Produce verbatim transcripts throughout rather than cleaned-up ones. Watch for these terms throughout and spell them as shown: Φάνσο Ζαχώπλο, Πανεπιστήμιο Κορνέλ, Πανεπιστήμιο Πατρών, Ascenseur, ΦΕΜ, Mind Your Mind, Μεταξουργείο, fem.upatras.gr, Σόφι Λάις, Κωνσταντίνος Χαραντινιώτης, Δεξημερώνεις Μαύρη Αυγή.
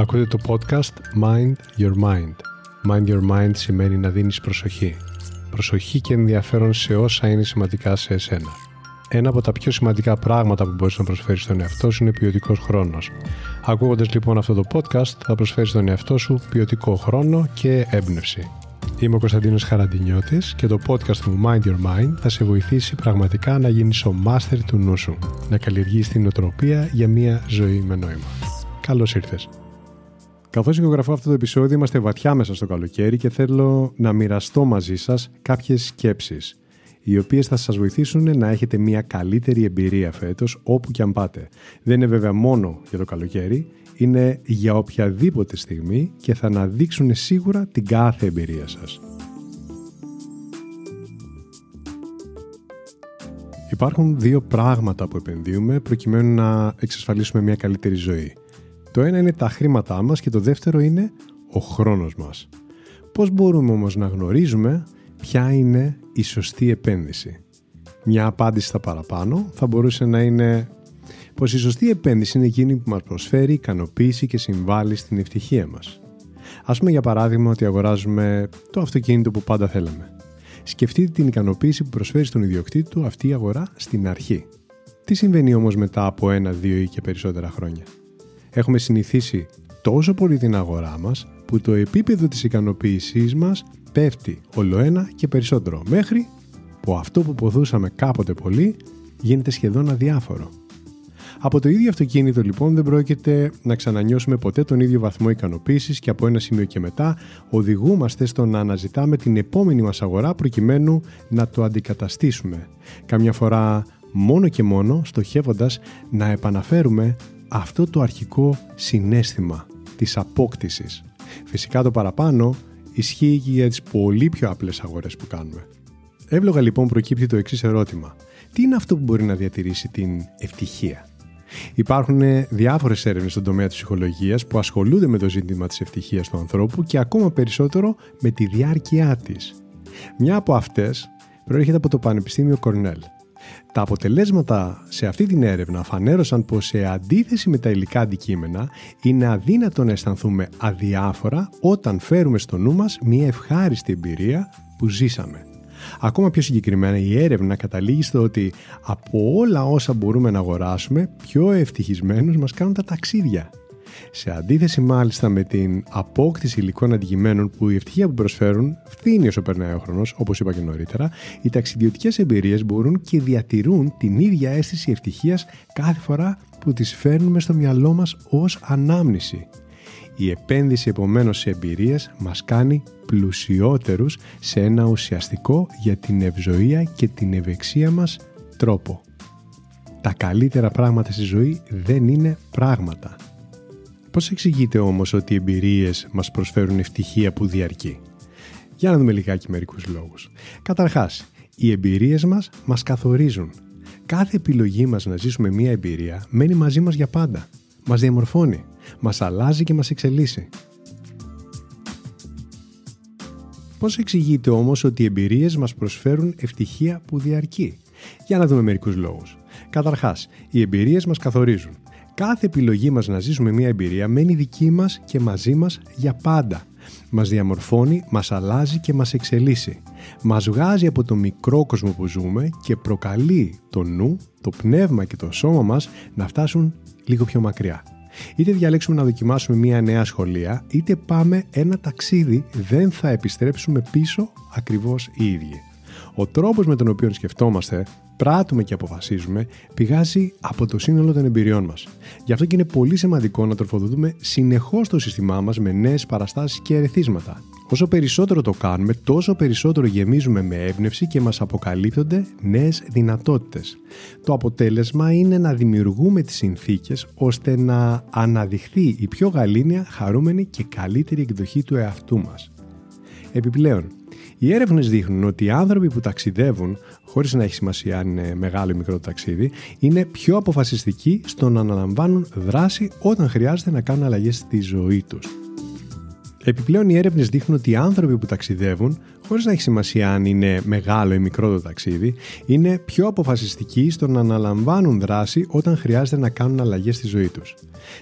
Ακούτε το podcast Mind Your Mind. Mind Your Mind σημαίνει να δίνεις προσοχή. Προσοχή και ενδιαφέρον σε όσα είναι σημαντικά σε εσένα. Ένα από τα πιο σημαντικά πράγματα που μπορείς να προσφέρεις στον εαυτό σου είναι ποιοτικός χρόνος. Ακούγοντας λοιπόν αυτό το podcast, θα προσφέρεις στον εαυτό σου ποιοτικό χρόνο και έμπνευση. Είμαι ο Κωνσταντίνος Χαραντινιώτης και το podcast μου Mind Your Mind θα σε βοηθήσει πραγματικά να γίνεις ο μάστερ του νου σου, να καλλιεργείς την νοοτροπία για μια ζωή με νόημα. Καλώς ήρθες. Καθώς ηχογραφώ αυτό το επεισόδιο, είμαστε βαθιά μέσα στο καλοκαίρι και θέλω να μοιραστώ μαζί σας κάποιες σκέψεις, οι οποίες θα σας βοηθήσουν να έχετε μια καλύτερη εμπειρία φέτος όπου και αν πάτε. Δεν είναι βέβαια μόνο για το καλοκαίρι, είναι για οποιαδήποτε στιγμή και θα αναδείξουν σίγουρα την κάθε εμπειρία σας. Υπάρχουν δύο πράγματα που επενδύουμε προκειμένου να εξασφαλίσουμε μια καλύτερη ζωή. Το ένα είναι τα χρήματά μας και το δεύτερο είναι ο χρόνος μας. Πώς μπορούμε όμως να γνωρίζουμε ποια είναι η σωστή επένδυση? Μια απάντηση στα παραπάνω θα μπορούσε να είναι πως η σωστή επένδυση είναι εκείνη που μας προσφέρει ικανοποίηση και συμβάλλει στην ευτυχία μας. Ας πούμε για παράδειγμα ότι αγοράζουμε το αυτοκίνητο που πάντα θέλαμε. Σκεφτείτε την ικανοποίηση που προσφέρει στον ιδιοκτήτη του αυτή η αγορά στην αρχή. Τι συμβαίνει όμως μετά από ένα, δύο ή και περισσότερα χρόνια? Έχουμε συνηθίσει τόσο πολύ την αγορά μας που το επίπεδο της ικανοποίησής μας πέφτει ολοένα και περισσότερο, μέχρι που αυτό που ποθούσαμε κάποτε πολύ γίνεται σχεδόν αδιάφορο. Από το ίδιο αυτοκίνητο λοιπόν δεν πρόκειται να ξανανιώσουμε ποτέ τον ίδιο βαθμό ικανοποίησης και από ένα σημείο και μετά οδηγούμαστε στο να αναζητάμε την επόμενη μας αγορά προκειμένου να το αντικαταστήσουμε. Καμιά φορά μόνο και μόνο στοχεύοντας να επαναφέρουμε αυτό το αρχικό συναίσθημα της απόκτησης. Φυσικά το παραπάνω ισχύει και για τις πολύ πιο απλές αγορές που κάνουμε. Εύλογα λοιπόν προκύπτει το εξής ερώτημα. Τι είναι αυτό που μπορεί να διατηρήσει την ευτυχία? Υπάρχουν διάφορες έρευνες στον τομέα της ψυχολογίας που ασχολούνται με το ζήτημα της ευτυχίας του ανθρώπου και ακόμα περισσότερο με τη διάρκειά της. Μια από αυτές προέρχεται από το Πανεπιστήμιο Κορνέλ. Τα αποτελέσματα σε αυτή την έρευνα φανέρωσαν πως σε αντίθεση με τα υλικά αντικείμενα είναι αδύνατο να αισθανθούμε αδιάφορα όταν φέρουμε στο νου μας μια ευχάριστη εμπειρία που ζήσαμε. Ακόμα πιο συγκεκριμένα, η έρευνα καταλήγει στο ότι από όλα όσα μπορούμε να αγοράσουμε, πιο ευτυχισμένους μας κάνουν τα ταξίδια. Σε αντίθεση μάλιστα με την απόκτηση υλικών αντικειμένων που η ευτυχία που προσφέρουν φθήνει όσο περνάει ο χρόνος, όπως είπα και νωρίτερα, οι ταξιδιωτικές εμπειρίες μπορούν και διατηρούν την ίδια αίσθηση ευτυχίας κάθε φορά που τις φέρνουμε στο μυαλό μας ως ανάμνηση. Η επένδυση επομένως σε εμπειρίες μας κάνει πλουσιότερους σε ένα ουσιαστικό για την ευζοία και την ευεξία μας τρόπο. Τα καλύτερα πράγματα στη ζωή δεν είναι πράγματα. Πώς εξηγείται όμως ότι οι εμπειρίες μας προσφέρουν ευτυχία που διαρκεί? Για να δούμε λιγάκι μερικούς λόγους. Καταρχάς, οι εμπειρίες μας μας καθορίζουν. Κάθε επιλογή μας να ζήσουμε μία εμπειρία μένει μαζί μας για πάντα. Μας διαμορφώνει, μας αλλάζει και μας εξελίσσει. Πώς εξηγείται όμως ότι οι εμπειρίες μας προσφέρουν ευτυχία που διαρκεί? Για να δούμε μερικούς λόγους. Καταρχάς, οι εμπειρίες μας καθορίζουν. Κάθε επιλογή μας να ζήσουμε μια εμπειρία μένει δική μας και μαζί μας για πάντα. Μας διαμορφώνει, μας αλλάζει και μας εξελίσσει. Μας βγάζει από το μικρό κόσμο που ζούμε και προκαλεί το νου, το πνεύμα και το σώμα μας να φτάσουν λίγο πιο μακριά. Είτε διαλέξουμε να δοκιμάσουμε μια νέα σχολεία, είτε πάμε ένα ταξίδι, δεν θα επιστρέψουμε πίσω ακριβώς οι ίδιοι. Ο τρόπος με τον οποίο σκεφτόμαστε, πράττουμε και αποφασίζουμε, πηγάζει από το σύνολο των εμπειριών μας. Γι' αυτό και είναι πολύ σημαντικό να τροφοδοτούμε συνεχώς το σύστημά μας με νέες παραστάσεις και ερεθίσματα. Όσο περισσότερο το κάνουμε, τόσο περισσότερο γεμίζουμε με έμπνευση και μας αποκαλύπτονται νέες δυνατότητες. Το αποτέλεσμα είναι να δημιουργούμε τις συνθήκες ώστε να αναδειχθεί η πιο γαλήνια, χαρούμενη και καλύτερη εκδοχή του εαυτού μας. Επιπλέον, οι έρευνες δείχνουν ότι οι άνθρωποι που ταξιδεύουν, χωρίς να έχει σημασία αν είναι μεγάλο ή μικρό ταξίδι, είναι πιο αποφασιστικοί στο να αναλαμβάνουν δράση όταν χρειάζεται να κάνουν αλλαγές στη ζωή τους. Επιπλέον, οι έρευνες δείχνουν ότι οι άνθρωποι που ταξιδεύουν, χωρίς να έχει σημασία αν είναι μεγάλο ή μικρό το ταξίδι, είναι πιο αποφασιστικοί στο να αναλαμβάνουν δράση όταν χρειάζεται να κάνουν αλλαγές στη ζωή τους.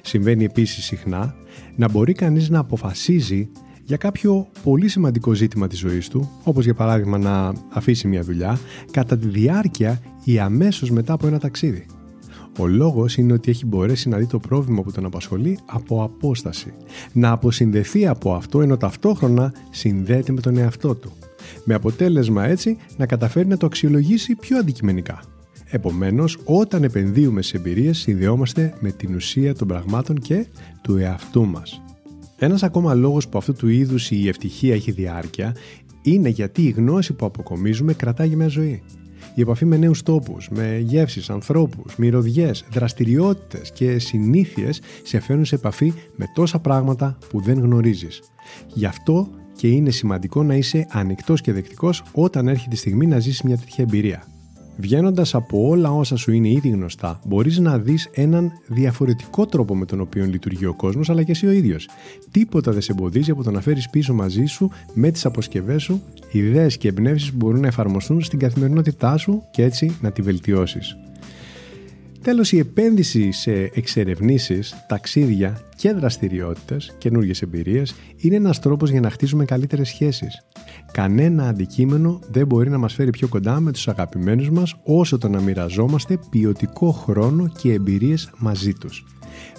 Συμβαίνει επίσης συχνά να μπορεί κανείς να αποφασίζει για κάποιο πολύ σημαντικό ζήτημα της ζωής του, όπως για παράδειγμα να αφήσει μια δουλειά, κατά τη διάρκεια ή αμέσως μετά από ένα ταξίδι. Ο λόγος είναι ότι έχει μπορέσει να δει το πρόβλημα που τον απασχολεί από απόσταση. Να αποσυνδεθεί από αυτό, ενώ ταυτόχρονα συνδέεται με τον εαυτό του. Με αποτέλεσμα έτσι να καταφέρει να το αξιολογήσει πιο αντικειμενικά. Επομένως, όταν επενδύουμε σε εμπειρίες, συνδεόμαστε με την ουσία των πραγμάτων και του εαυτού μας. Ένας ακόμα λόγος που αυτού του είδους η ευτυχία έχει διάρκεια είναι γιατί η γνώση που αποκομίζουμε κρατάει για μια ζωή. Η επαφή με νέους τόπους, με γεύσεις, ανθρώπους, μυρωδιές, δραστηριότητες και συνήθειες σε φέρνουν σε επαφή με τόσα πράγματα που δεν γνωρίζεις. Γι' αυτό και είναι σημαντικό να είσαι ανοιχτός και δεκτικός όταν έρχεται η στιγμή να ζήσεις μια τέτοια εμπειρία. Βγαίνοντας από όλα όσα σου είναι ήδη γνωστά, μπορείς να δεις έναν διαφορετικό τρόπο με τον οποίο λειτουργεί ο κόσμος, αλλά και εσύ ο ίδιος. Τίποτα δεν σε εμποδίζει από το να φέρεις πίσω μαζί σου, με τις αποσκευές σου, ιδέες και εμπνεύσεις που μπορούν να εφαρμοστούν στην καθημερινότητά σου και έτσι να τη βελτιώσεις. Τέλος, η επένδυση σε εξερευνήσεις, ταξίδια και δραστηριότητες, καινούργιες εμπειρίες, είναι ένας τρόπος για να χτίζουμε καλύτερες σχέσεις. Κανένα αντικείμενο δεν μπορεί να μας φέρει πιο κοντά με τους αγαπημένους μας όσο το να μοιραζόμαστε ποιοτικό χρόνο και εμπειρίες μαζί τους.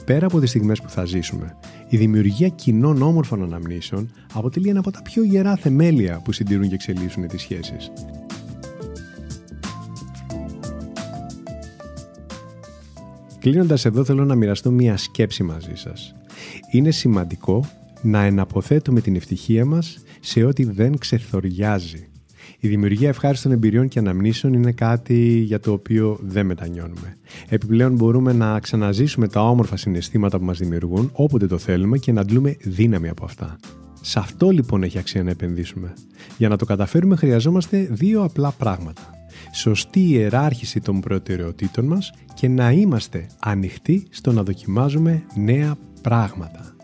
Πέρα από τις στιγμές που θα ζήσουμε, η δημιουργία κοινών όμορφων αναμνήσεων αποτελεί ένα από τα πιο γερά θεμέλια που συντηρούν και εξελίσσουν τις σχέσεις. Κλείνοντας εδώ, θέλω να μοιραστώ μία σκέψη μαζί σας. Είναι σημαντικό να εναποθέτουμε την ευτυχία μας σε ό,τι δεν ξεθοριάζει. Η δημιουργία ευχάριστων εμπειριών και αναμνήσεων είναι κάτι για το οποίο δεν μετανιώνουμε. Επιπλέον, μπορούμε να ξαναζήσουμε τα όμορφα συναισθήματα που μας δημιουργούν όποτε το θέλουμε και να αντλούμε δύναμη από αυτά. Σε αυτό λοιπόν έχει αξία να επενδύσουμε. Για να το καταφέρουμε, χρειαζόμαστε δύο απλά πράγματα. Σωστή ιεράρχηση των προτεραιοτήτων μας και να είμαστε ανοιχτοί στο να δοκιμάζουμε νέα πράγματα.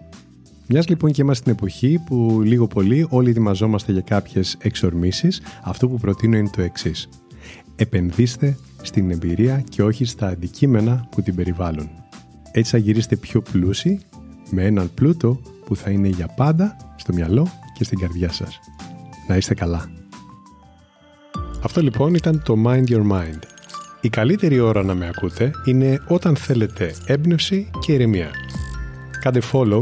Μιας λοιπόν και είμαστε στην εποχή που λίγο πολύ όλοι ετοιμαζόμαστε για κάποιες εξορμήσεις, αυτό που προτείνω είναι το εξής. Επενδύστε στην εμπειρία και όχι στα αντικείμενα που την περιβάλλουν. Έτσι θα γυρίσετε πιο πλούσιοι με έναν πλούτο που θα είναι για πάντα στο μυαλό και στην καρδιά σας. Να είστε καλά. Αυτό λοιπόν ήταν το Mind Your Mind. Η καλύτερη ώρα να με ακούτε είναι όταν θέλετε έμπνευση και ηρεμία. Κάντε follow